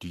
Do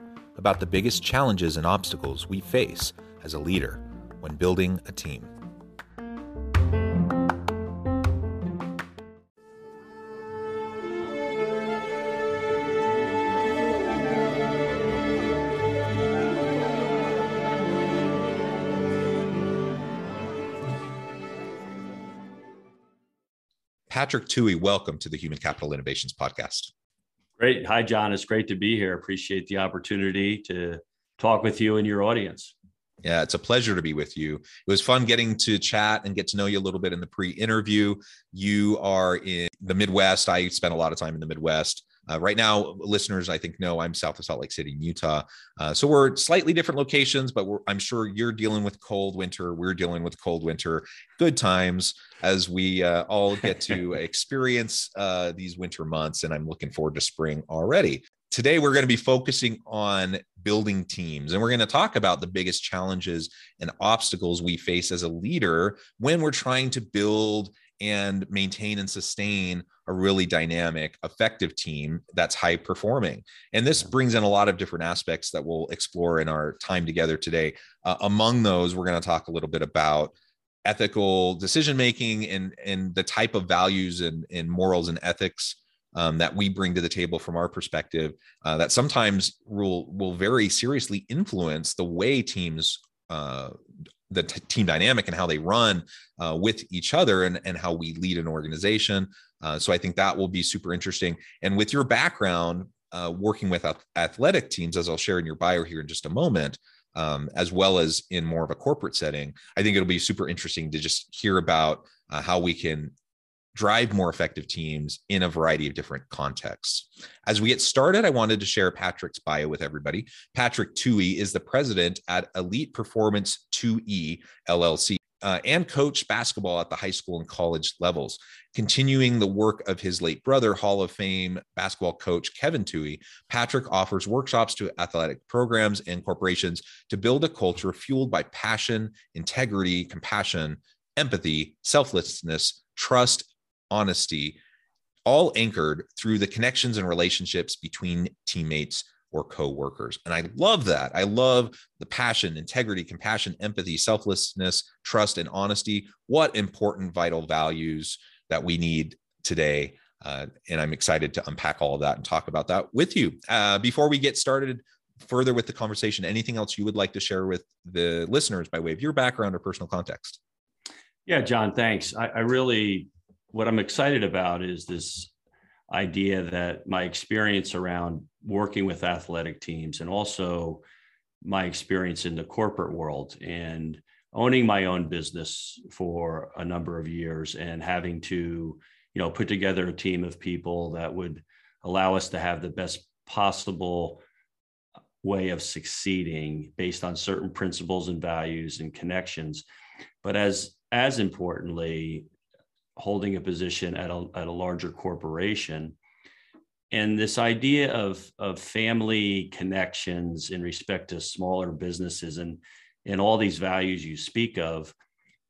about the biggest challenges and obstacles we face as a leader when building a team. Patrick Touhey, welcome to the Human Capital Innovations Podcast. Great. Hi, John. It's great to be here. Appreciate the opportunity to talk with you and your audience. Yeah, it's a pleasure to be with you. It was fun getting to chat and get to know you a little bit in the pre-interview. You are in the Midwest. I spent a lot of time in the Midwest. Right now, listeners, I think, know I'm south of Salt Lake City, Utah. So we're slightly different locations, but I'm sure you're dealing with cold winter. We're dealing with cold winter. Good times as we all get to experience these winter months. And I'm looking forward to spring already. Today, we're going to be focusing on building teams, and we're going to talk about the biggest challenges and obstacles we face as a leader when we're trying to build and maintain and sustain a really dynamic, effective team that's high performing. And this brings in a lot of different aspects that we'll explore in our time together today. Among those, we're going to talk a little bit about ethical decision-making and the type of values and morals and ethics that we bring to the table from our perspective that sometimes will very seriously influence the way teams the team dynamic and how they run with each other and how we lead an organization. So I think that will be super interesting. And with your background working with athletic teams, as I'll share in your bio here in just a moment, as well as in more of a corporate setting, I think it'll be super interesting to just hear about how we can drive more effective teams in a variety of different contexts. As we get started, I wanted to share Patrick's bio with everybody. Patrick Touhey is the president at ElitePerformance2e, LLC, and coached basketball at the high school and college levels, continuing the work of his late brother, Hall of Fame basketball coach Kevin Touhey. Patrick offers workshops to athletic programs and corporations to build a culture fueled by passion, integrity, compassion, empathy, selflessness, trust, honesty, all anchored through the connections and relationships between teammates or co-workers. And I love that. I love the passion, integrity, compassion, empathy, selflessness, trust, and honesty. What important, vital values that we need today. And I'm excited to unpack all of that and talk about that with you. Before we get started further with the conversation, anything else you would like to share with the listeners by way of your background or personal context? Yeah, John, thanks. What I'm excited about is this idea that my experience around working with athletic teams and also my experience in the corporate world and owning my own business for a number of years and having to, put together a team of people that would allow us to have the best possible way of succeeding based on certain principles and values and connections. But as importantly, holding a position at a larger corporation. And this idea of family connections in respect to smaller businesses and all these values you speak of,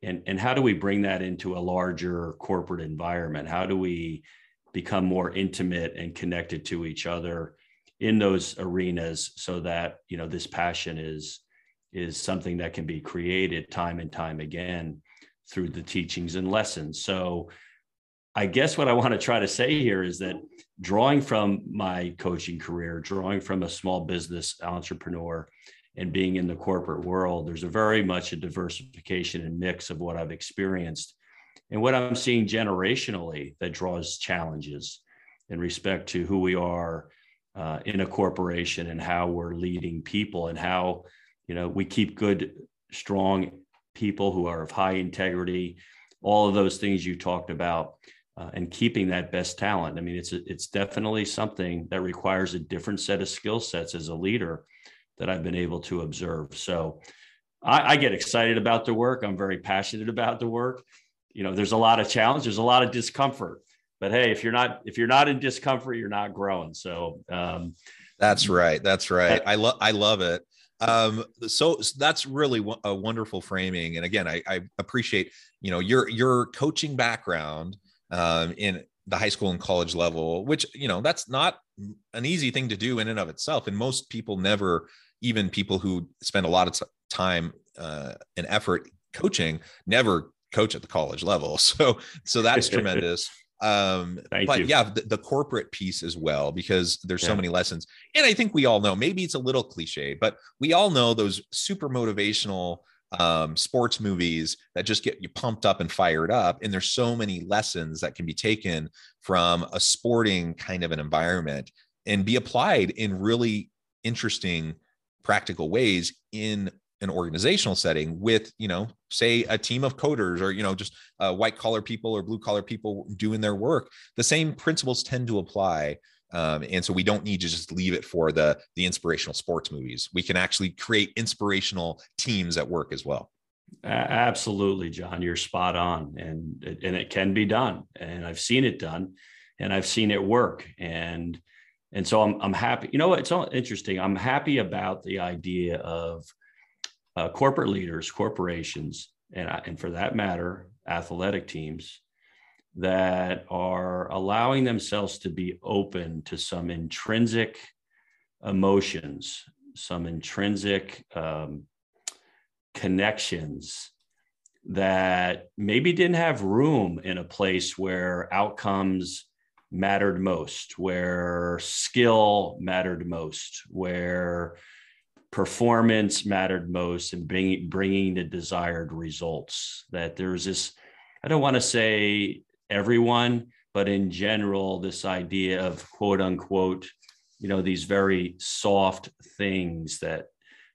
and how do we bring that into a larger corporate environment? How do we become more intimate and connected to each other in those arenas so that, this passion is something that can be created time and time again through the teachings and lessons. So I guess what I want to try to say here is that drawing from my coaching career, drawing from a small business entrepreneur and being in the corporate world, there's a very much a diversification and mix of what I've experienced and what I'm seeing generationally that draws challenges in respect to who we are in a corporation and how we're leading people and how, you know, we keep good, strong people who are of high integrity, all of those things you talked about, and keeping that best talent. I mean, it's definitely something that requires a different set of skill sets as a leader that I've been able to observe. So I get excited about the work. I'm very passionate about the work. You know, there's a lot of challenge, there's a lot of discomfort, but hey, if you're not in discomfort, you're not growing. So that's right. That's right. I love it. So that's really a wonderful framing. And again, I appreciate, you know, your coaching background in the high school and college level, which, you know, that's not an easy thing to do in and of itself. And most people never, even people who spend a lot of time and effort coaching, never coach at the college level. So that's tremendous. But yeah, the corporate piece as well, because there's so many lessons. And I think we all know, maybe it's a little cliche, but we all know those super motivational sports movies that just get you pumped up and fired up. And there's so many lessons that can be taken from a sporting kind of an environment and be applied in really interesting, practical ways in an organizational setting with, you know, say a team of coders or, you know, just white collar people or blue collar people doing their work. The same principles tend to apply. And so we don't need to just leave it for the inspirational sports movies. We can actually create inspirational teams at work as well. Absolutely, John, you're spot on. And it can be done. And I've seen it done and I've seen it work. And so I'm happy. You know what? It's all interesting. I'm happy about the idea of corporate leaders, corporations, and for that matter, athletic teams that are allowing themselves to be open to some intrinsic emotions, some intrinsic connections that maybe didn't have room in a place where outcomes mattered most, where skill mattered most, where performance mattered most, and bringing the desired results. That there's this, I don't want to say everyone, but in general, this idea of quote unquote, you know, these very soft things that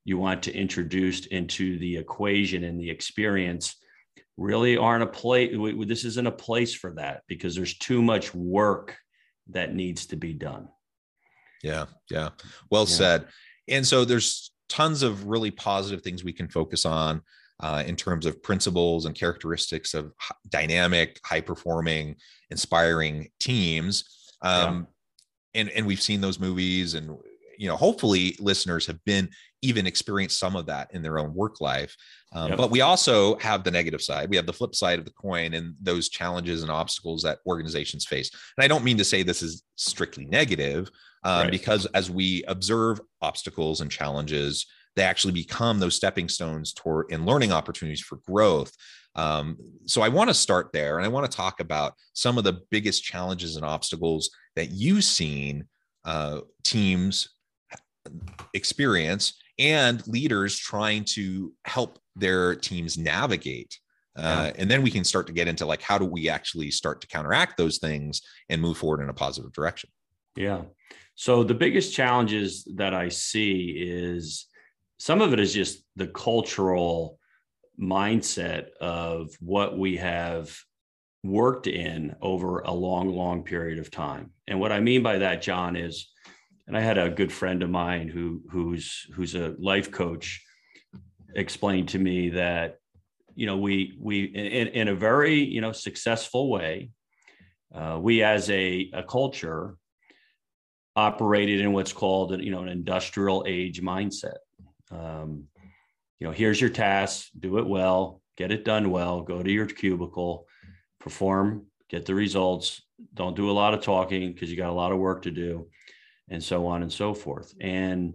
you want to introduce into the equation and the experience really aren't a place. This isn't a place for that because there's too much work that needs to be done. Yeah. Yeah. Well said. And so there's tons of really positive things we can focus on in terms of principles and characteristics of dynamic, high-performing, inspiring teams. And we've seen those movies, and, you know, hopefully listeners have been even experienced some of that in their own work life. But we also have the negative side. We have the flip side of the coin and those challenges and obstacles that organizations face. And I don't mean to say this is strictly negative, because as we observe obstacles and challenges, they actually become those stepping stones toward and learning opportunities for growth. So I want to start there, and I want to talk about some of the biggest challenges and obstacles that you've seen teams experience and leaders trying to help their teams navigate. And then we can start to get into like, how do we actually start to counteract those things and move forward in a positive direction? Yeah. So the biggest challenges that I see is some of it is just the cultural mindset of what we have worked in over a long, long period of time. And what I mean by that, John, is, and I had a good friend of mine who's a life coach explained to me that, you know, we in a very, you know, successful way, we as a culture operated in what's called, you know, an industrial age mindset. You know, here's your task, do it well, get it done well, go to your cubicle, perform, get the results, don't do a lot of talking because you got a lot of work to do, and so on and so forth. And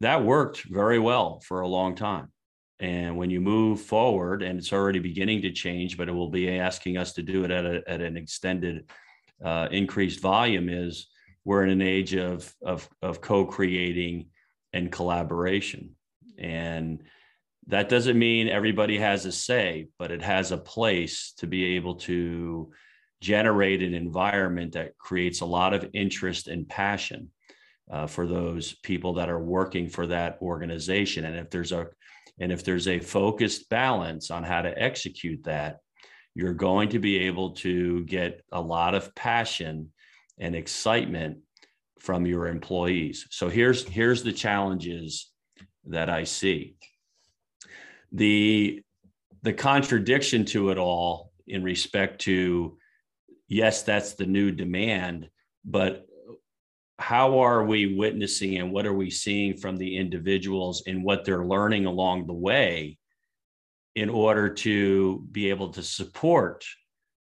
that worked very well for a long time. And when you move forward, and it's already beginning to change, but it will be asking us to do it at an extended, increased volume, is we're in an age of co-creating and collaboration. And that doesn't mean everybody has a say, but it has a place to be able to generate an environment that creates a lot of interest and passion for those people that are working for that organization. And if there's a focused balance on how to execute that, you're going to be able to get a lot of passion and excitement from your employees. So here's the challenges that I see. The contradiction to it all in respect to, yes, that's the new demand, but how are we witnessing and what are we seeing from the individuals and what they're learning along the way in order to be able to support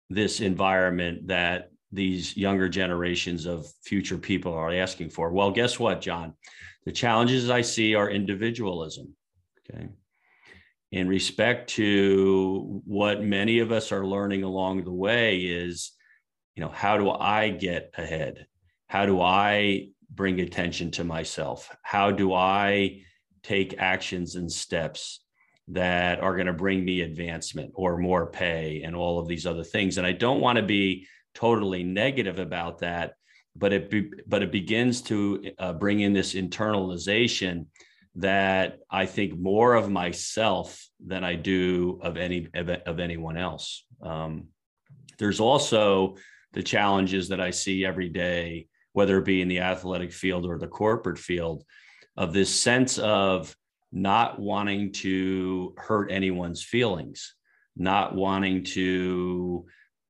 this environment that these younger generations of future people are asking for? Well, guess what, John? The challenges I see are individualism, okay? In respect to what many of us are learning along the way is, you know, how do I get ahead? How do I bring attention to myself? How do I take actions and steps that are going to bring me advancement or more pay and all of these other things? And I don't want to be totally negative about that, but it begins to bring in this internalization that I think more of myself than I do of anyone else. There's also the challenges that I see every day, whether it be in the athletic field or the corporate field, of this sense of not wanting to hurt anyone's feelings, not wanting to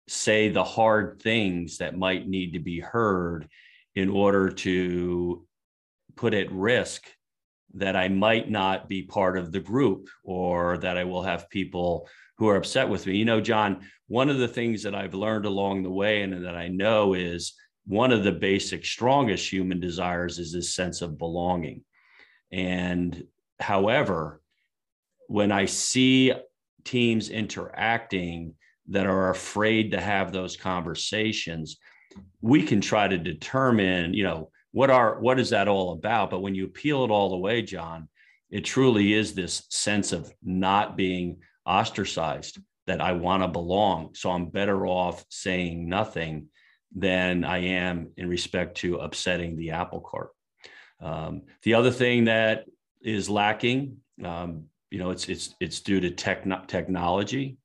say the hard things that might need to be heard in order to put at risk that I might not be part of the group or that I will have people who are upset with me. You know, John, one of the things that I've learned along the way and that I know is one of the basic strongest human desires is this sense of belonging. And however, when I see teams interacting that are afraid to have those conversations, we can try to determine, you know, what is that all about? But when you peel it all away, John, it truly is this sense of not being ostracized, that I want to belong. So I'm better off saying nothing than I am in respect to upsetting the apple cart. The other thing that is lacking, you know, it's due to technology,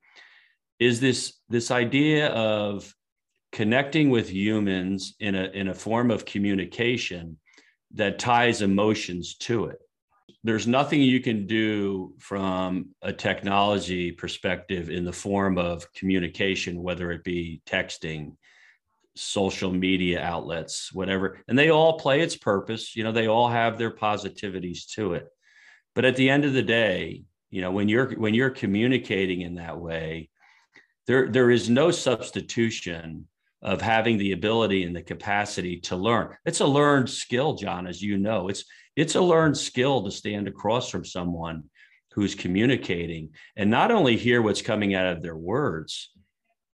is this idea of connecting with humans in a form of communication that ties emotions to it. There's nothing you can do from a technology perspective in the form of communication, whether it be texting, social media outlets, whatever, and they all play its purpose. You know, they all have their positivities to it. But at the end of the day, you know, when you're communicating in that way, there is no substitution of having the ability and the capacity to learn. It's a learned skill, John, as you know. It's a learned skill to stand across from someone who's communicating and not only hear what's coming out of their words,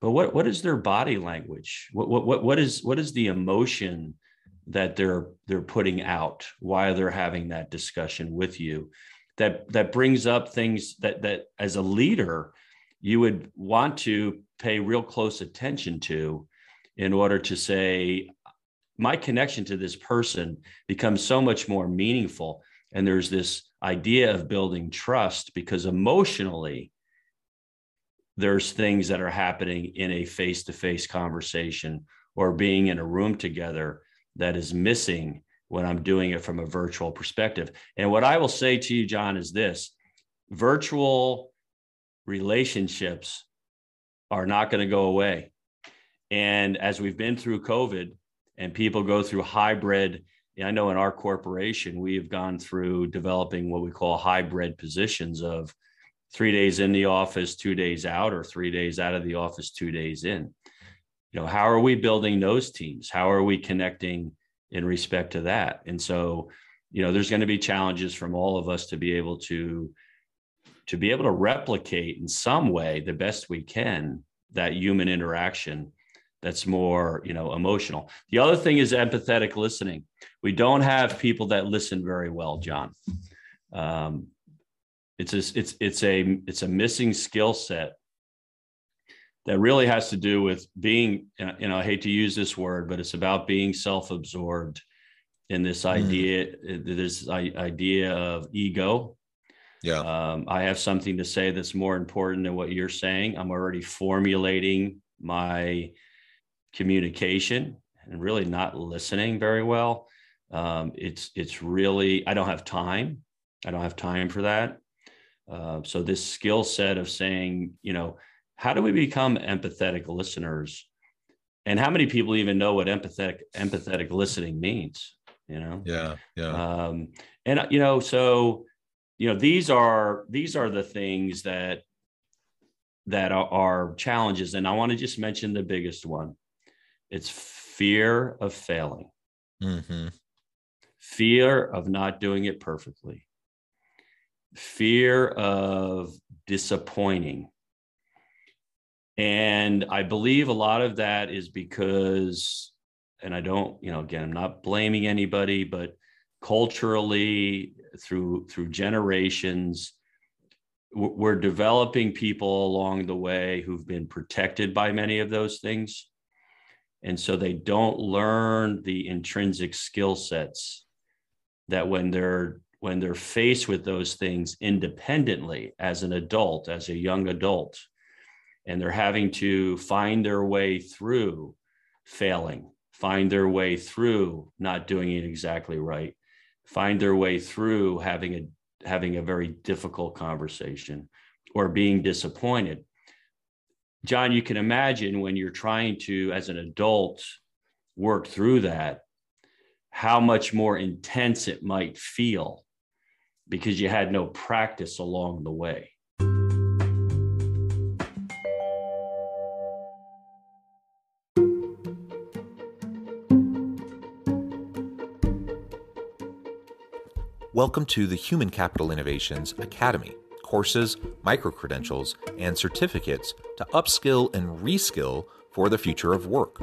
but what is their body language? What is the emotion that they're putting out while they're having that discussion with you? That brings up things that as a leader you would want to pay real close attention to in order to say, my connection to this person becomes so much more meaningful. And there's this idea of building trust, because emotionally, there's things that are happening in a face-to-face conversation or being in a room together that is missing when I'm doing it from a virtual perspective. And what I will say to you, John, is this: virtual relationships are not going to go away. And as we've been through COVID and people go through hybrid, I know in our corporation, we have gone through developing what we call hybrid positions of 3 days in the office, 2 days out, or 3 days out of the office, 2 days in. You know, how are we building those teams? How are we connecting in respect to that? And so, you know, there's going to be challenges from all of us to be able to to be able to replicate in some way the best we can that human interaction that's more, emotional. The other thing is empathetic listening. We don't have people that listen very well, John. It's a missing skill set that really has to do with being, I hate to use this word, but it's about being self-absorbed in this idea of ego. Yeah. I have something to say that's more important than what you're saying. I'm already formulating my communication and really not listening very well. It's really, I don't have time. I don't have time for that. So this skill set of saying, how do we become empathetic listeners? And how many people even know what empathetic listening means? Yeah. Yeah. These are the things that are challenges. And I want to just mention the biggest one. It's fear of failing, fear of not doing it perfectly, fear of disappointing. And I believe a lot of that is because, and I don't, I'm not blaming anybody, but culturally through generations, we're developing people along the way who've been protected by many of those things. And so they don't learn the intrinsic skill sets that when they're faced with those things independently as an adult, as a young adult, and they're having to find their way through failing, find their way through not doing it exactly right, find their way through having a very difficult conversation or being disappointed. John, you can imagine when you're trying to, as an adult, work through that, how much more intense it might feel because you had no practice along the way. Welcome to the Human Capital Innovations Academy. Courses, micro-credentials, and certificates to upskill and reskill for the future of work.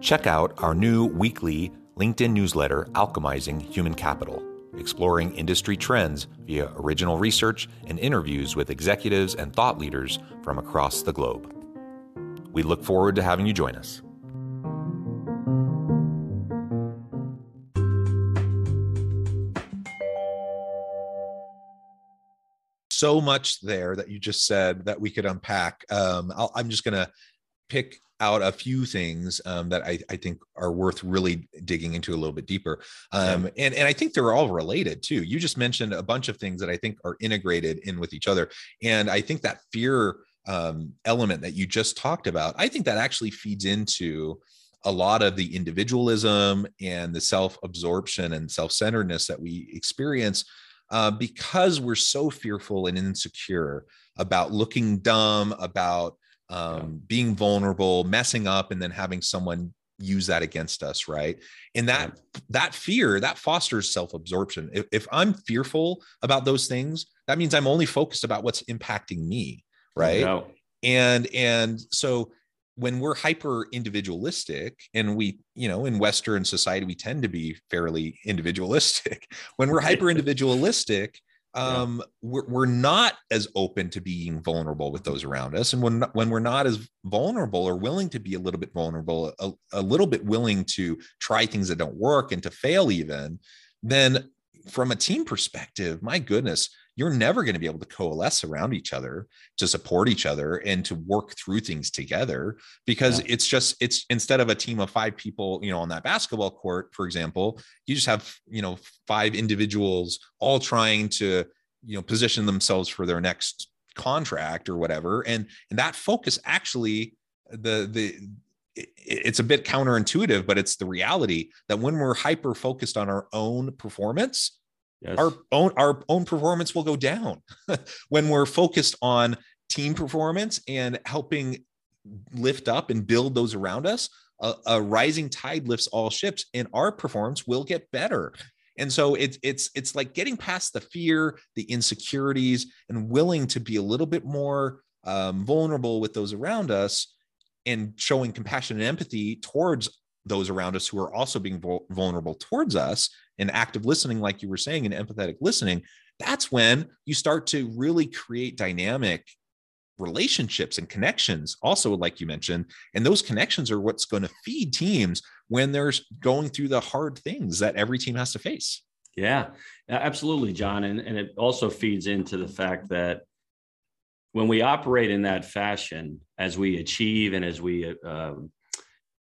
Check out our new weekly LinkedIn newsletter, Alchemizing Human Capital, exploring industry trends via original research and interviews with executives and thought leaders from across the globe. We look forward to having you join us. So much there that you just said that we could unpack. I'm just going to pick out a few things that I think are worth really digging into a little bit deeper. And I think they're all related too. You just mentioned a bunch of things that I think are integrated in with each other. And I think that fear element that you just talked about, I think that actually feeds into a lot of the individualism and the self-absorption and self-centeredness that we experience because we're so fearful and insecure about looking dumb, about being vulnerable, messing up, and then having someone use that against us, right? And that fear, that fosters self-absorption. If I'm fearful about those things, that means I'm only focused about what's impacting me, right? No. And so when we're hyper individualistic, and we, in Western society, we tend to be fairly individualistic. When we're hyper individualistic, we're not as open to being vulnerable with those around us. And when we're not as vulnerable or willing to be a little bit vulnerable, a little bit willing to try things that don't work and to fail even, then from a team perspective, my goodness, you're never going to be able to coalesce around each other to support each other and to work through things together, because it's instead of a team of five people, on that basketball court, for example, you just have, five individuals all trying to, position themselves for their next contract or whatever. And that focus actually it's a bit counterintuitive, but it's the reality that when we're hyper focused on our own performance, our own performance will go down. When we're focused on team performance and helping lift up and build those around us, a rising tide lifts all ships, and our performance will get better. And so it's like getting past the fear, the insecurities, and willing to be a little bit more vulnerable with those around us, and showing compassion and empathy towards those around us who are also being vulnerable towards us, and active listening, like you were saying, and empathetic listening. That's when you start to really create dynamic relationships and connections, also, like you mentioned. And those connections are what's going to feed teams when they're going through the hard things that every team has to face. Yeah, absolutely, John. And it also feeds into the fact that when we operate in that fashion, as we achieve and as we're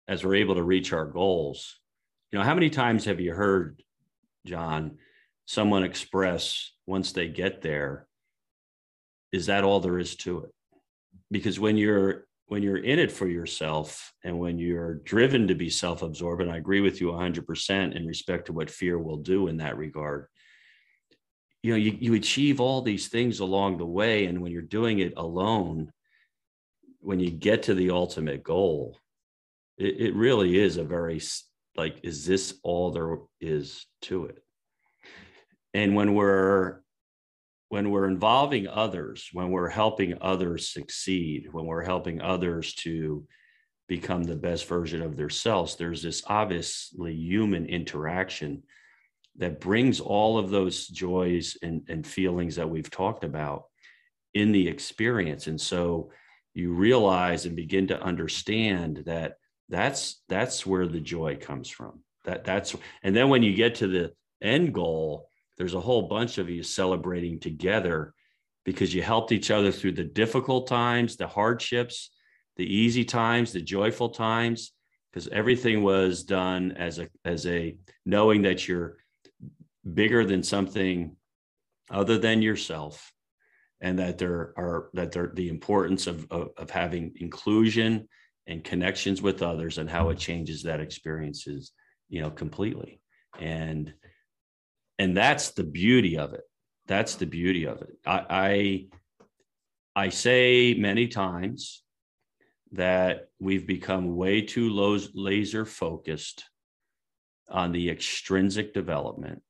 able to reach our goals, how many times have you heard, John, someone express once they get there, is that all there is to it? Because when you're in it for yourself, and when you're driven to be self-absorbed, and I agree with you 100% in respect to what fear will do in that regard, you achieve all these things along the way. And when you're doing it alone, when you get to the ultimate goal, it really is a very, is this all there is to it? And when we're involving others, when we're helping others succeed, when we're helping others to become the best version of themselves, there's this obviously human interaction that brings all of those joys and feelings that we've talked about in the experience. And so you realize and begin to understand that that's where the joy comes from. And then when you get to the end goal, there's a whole bunch of you celebrating together because you helped each other through the difficult times, the hardships, the easy times, the joyful times, because everything was done as a knowing that you're bigger than something other than yourself, and that the importance of having inclusion and connections with others, and how it changes that experience is, completely. And that's the beauty of it. That's the beauty of it. I say many times that we've become way too laser focused on the extrinsic development,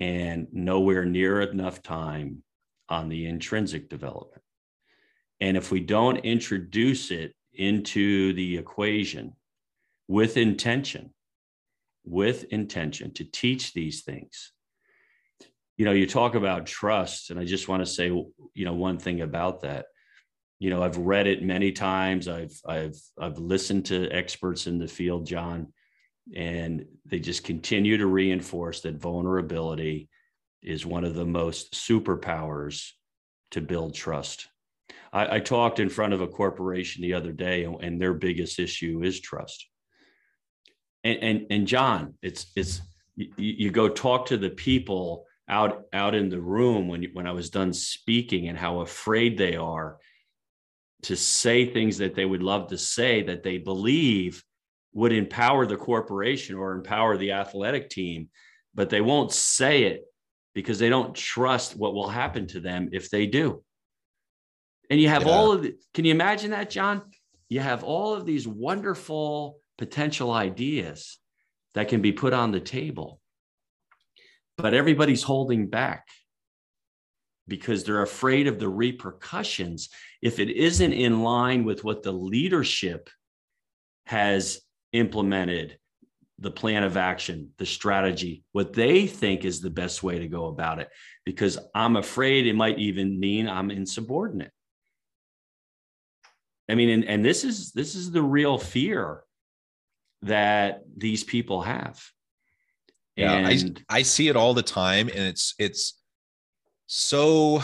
and nowhere near enough time on the intrinsic development. And if we don't introduce it into the equation with intention to teach these things, you talk about trust. And I just want to say, one thing about that, I've read it many times. I've listened to experts in the field, John, and they just continue to reinforce that vulnerability is one of the most superpowers to build trust. I talked in front of a corporation the other day, and their biggest issue is trust. And John, it's you go talk to the people out in the room when I was done speaking, and how afraid they are to say things that they would love to say that they believe would empower the corporation or empower the athletic team, but they won't say it because they don't trust what will happen to them if they do. And you have all of the, can you imagine that, John? You have all of these wonderful potential ideas that can be put on the table, but everybody's holding back because they're afraid of the repercussions if it isn't in line with what the leadership has implemented, the plan of action, the strategy, what they think is the best way to go about it, because I'm afraid it might even mean I'm insubordinate. I mean, and this is the real fear that these people have. Yeah, and I see it all the time. And it's so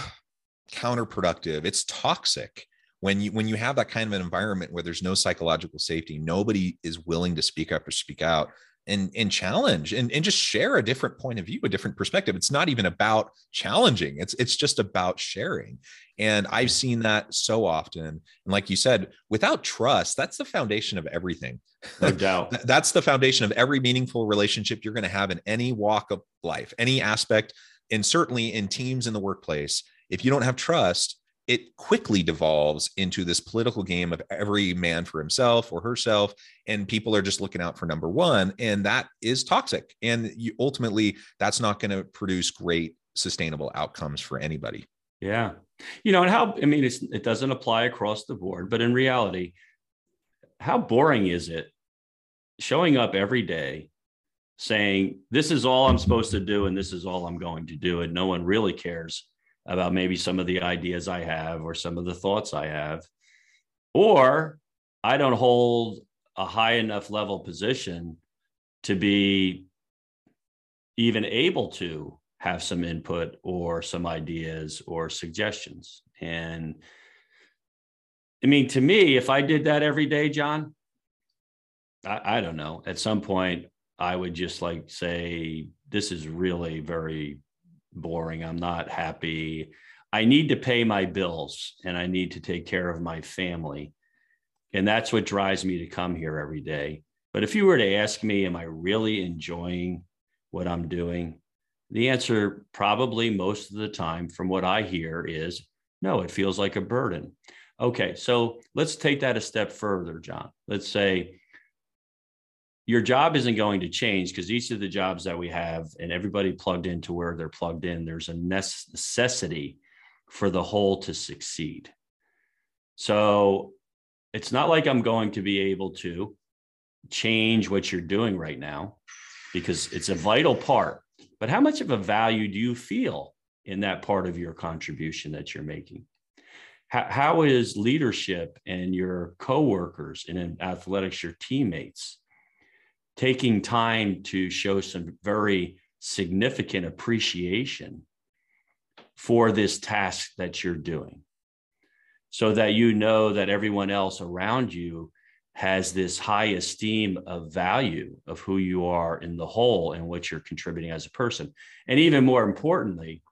counterproductive. It's toxic when you have that kind of an environment where there's no psychological safety. Nobody is willing to speak up or speak out and challenge and just share a different point of view, a different perspective. It's not even about challenging. It's just about sharing. And I've seen that so often. And like you said, without trust, that's the foundation of everything. No doubt. That's the foundation of every meaningful relationship you're going to have in any walk of life, any aspect, and certainly in teams in the workplace. If you don't have trust, it quickly devolves into this political game of every man for himself or herself, and people are just looking out for number one, and that is toxic. And you, ultimately, that's not going to produce great sustainable outcomes for anybody. Yeah, and how? I mean, it doesn't apply across the board, but in reality, how boring is it showing up every day saying this is all I'm supposed to do and this is all I'm going to do, and no one really cares about maybe some of the ideas I have or some of the thoughts I have, or I don't hold a high enough level position to be even able to have some input or some ideas or suggestions. And I mean, to me, if I did that every day, John, I don't know, at some point I would just like say, this is really very boring. I'm not happy. I need to pay my bills and I need to take care of my family. And that's what drives me to come here every day. But if you were to ask me, am I really enjoying what I'm doing? The answer probably most of the time from what I hear is no, it feels like a burden. Okay, so let's take that a step further, John. Let's say your job isn't going to change because each of the jobs that we have and everybody plugged into where they're plugged in, there's a necessity for the whole to succeed. So it's not like I'm going to be able to change what you're doing right now because it's a vital part, but how much of a value do you feel in that part of your contribution that you're making? How is leadership and your coworkers and in athletics, your teammates, taking time to show some very significant appreciation for this task that you're doing so that you know that everyone else around you has this high esteem of value of who you are in the whole and what you're contributing as a person. And even more importantly,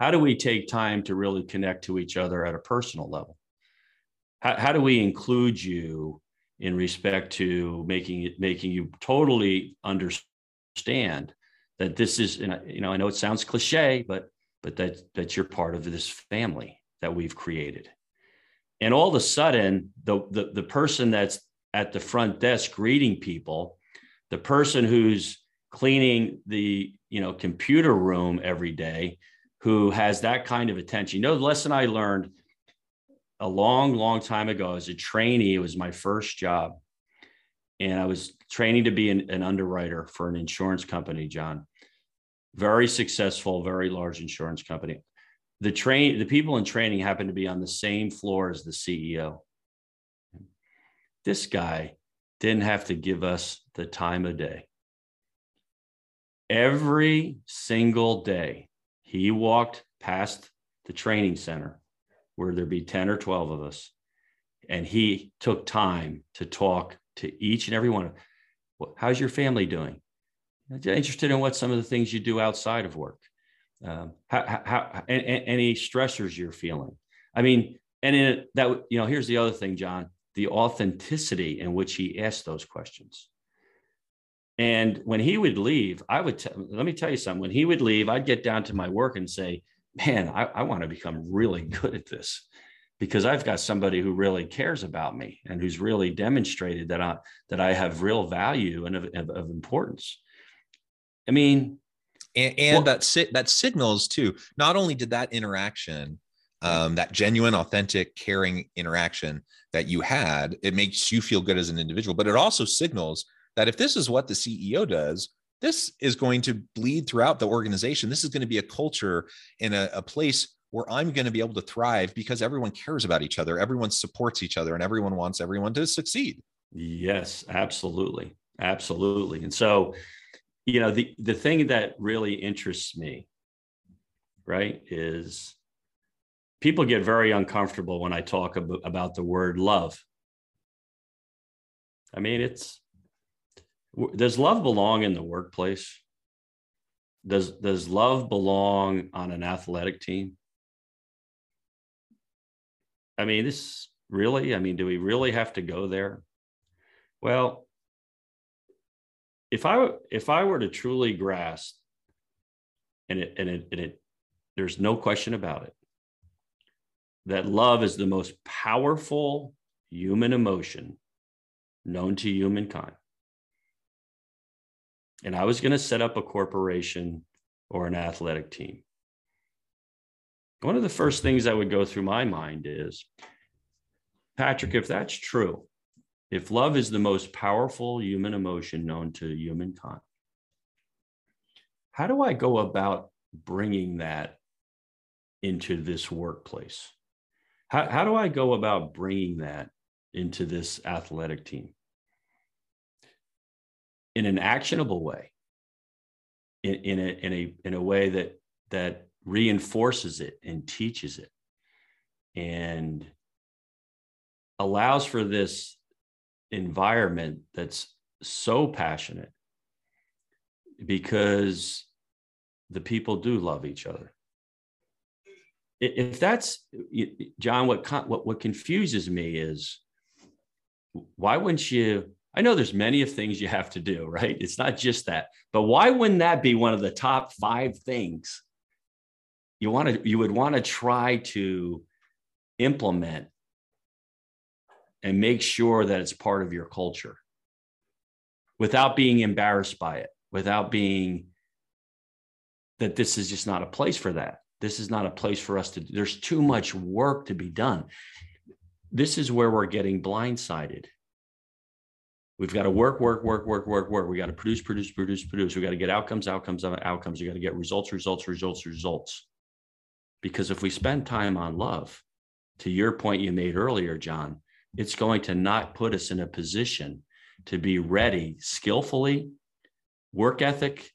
how do we take time to really connect to each other at a personal level? How do we include you in respect to making you totally understand that this is, I know it sounds cliche, but that you're part of this family that we've created. And all of a sudden, the person that's at the front desk greeting people, the person who's cleaning the computer room every day, who has that kind of attention. The lesson I learned a long, long time ago as a trainee, it was my first job. And I was training to be an underwriter for an insurance company, John. Very successful, very large insurance company. The people in training happened to be on the same floor as the CEO. This guy didn't have to give us the time of day. Every single day, he walked past the training center where there'd be 10 or 12 of us. And he took time to talk to each and every one of them. Well, how's your family doing? I'm interested in what some of the things you do outside of work. Any stressors you're feeling. I mean, here's the other thing, John, the authenticity in which he asked those questions. And when he would leave, let me tell you something. When he would leave, I'd get down to my work and say, man, I want to become really good at this because I've got somebody who really cares about me and who's really demonstrated that I have real value and of importance. I mean, that signals too. Not only did that interaction, that genuine, authentic, caring interaction that you had, it makes you feel good as an individual, but it also signals that if this is what the CEO does, this is going to bleed throughout the organization. This is going to be a culture and a place where I'm going to be able to thrive because everyone cares about each other. Everyone supports each other and everyone wants everyone to succeed. Yes, absolutely. Absolutely. And so, the thing that really interests me right, is people get very uncomfortable when I talk about the word love. I mean, does love belong in the workplace? Does love belong on an athletic team? I mean, do we really have to go there? Well, if I were to truly grasp, there's no question about it, that love is the most powerful human emotion known to humankind. And I was going to set up a corporation or an athletic team, one of the first things that would go through my mind is, Patrick, if that's true, if love is the most powerful human emotion known to humankind, how do I go about bringing that into this workplace? How do I go about bringing that into this athletic team? In an actionable way, in a way that reinforces it and teaches it and allows for this environment that's so passionate, because the people do love each other. If that's, John, what confuses me is, why wouldn't you? I know there's many of things you have to do, right? It's not just that, but why wouldn't that be one of the top 5 things you would want to try to implement and make sure that it's part of your culture without being embarrassed by it, without being that this is just not a place for that. This is not a place for us to, there's too much work to be done. This is where we're getting blindsided. We've got to work. We got to produce. We got to get outcomes. You got to get results. Because if we spend time on love, to your point you made earlier, John, it's going to not put us in a position to be ready skillfully, work ethic,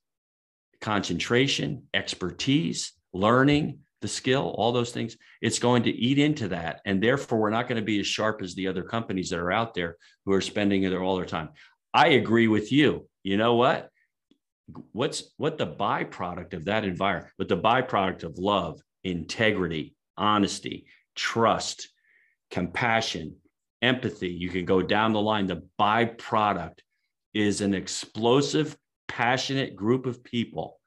concentration, expertise, learning, the skill, all those things. It's going to eat into that. And therefore, we're not going to be as sharp as the other companies that are out there who are spending all their time. I agree with you. You know what? What the byproduct of that environment, but the byproduct of love, integrity, honesty, trust, compassion, empathy, you can go down the line. The byproduct is an explosive, passionate group of people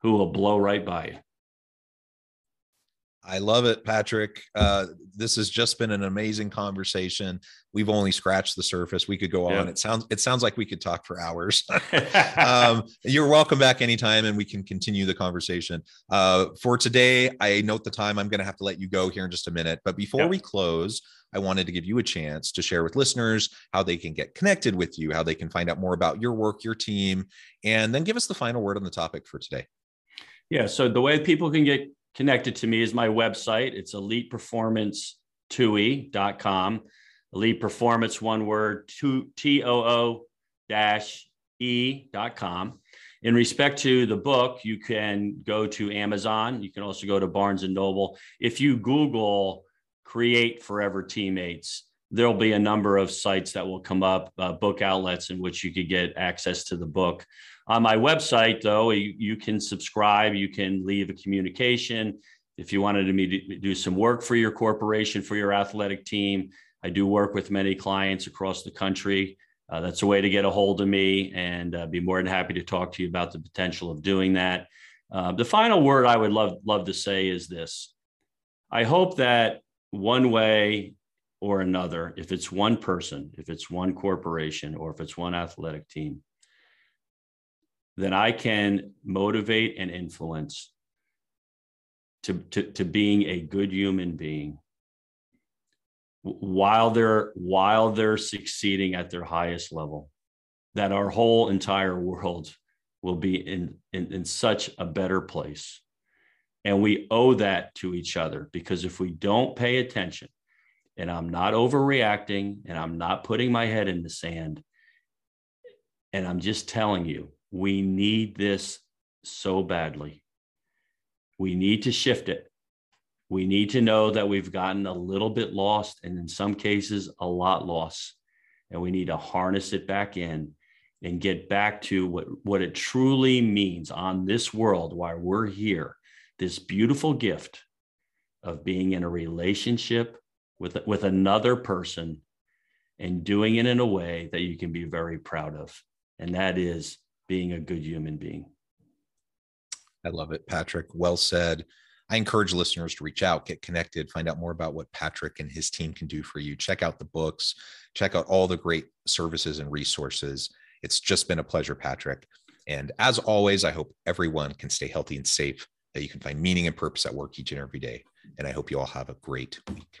who will blow right by you. I love it, Patrick. This has just been an amazing conversation. We've only scratched the surface. We could go on. It sounds like we could talk for hours. You're welcome back anytime, and we can continue the conversation. For today, I note the time. I'm going to have to let you go here in just a minute. But before we close, I wanted to give you a chance to share with listeners how they can get connected with you, how they can find out more about your work, your team, and then give us the final word on the topic for today. Yeah, so the way people can get connected to me is my website. It's ElitePerformance2e.com. Elite Performance, one word, TOO-E.com. In respect to the book, you can go to Amazon. You can also go to Barnes & Noble. If you Google Create Forever Teammates, there'll be a number of sites that will come up, book outlets in which you could get access to the book. On my website, though, you can subscribe, you can leave a communication. If you wanted me to do some work for your corporation, for your athletic team, I do work with many clients across the country. That's a way to get a hold of me, and be more than happy to talk to you about the potential of doing that. The final word I would love to say is this. I hope that one way or another, if it's one person, if it's one corporation, or if it's one athletic team, then I can motivate and influence to being a good human being while they're succeeding at their highest level, that our whole entire world will be in such a better place. And we owe that to each other, because if we don't pay attention, and I'm not overreacting, and I'm not putting my head in the sand, and I'm just telling you, we need this so badly. We need to shift it. We need to know that we've gotten a little bit lost, and in some cases, a lot lost. And we need to harness it back in and get back to what it truly means on this world, why we're here, this beautiful gift of being in a relationship with another person and doing it in a way that you can be very proud of. And that is being a good human being. I love it, Patrick. Well said. I encourage listeners to reach out, get connected, find out more about what Patrick and his team can do for you. Check out the books, check out all the great services and resources. It's just been a pleasure, Patrick. And as always, I hope everyone can stay healthy and safe, that you can find meaning and purpose at work each and every day. And I hope you all have a great week.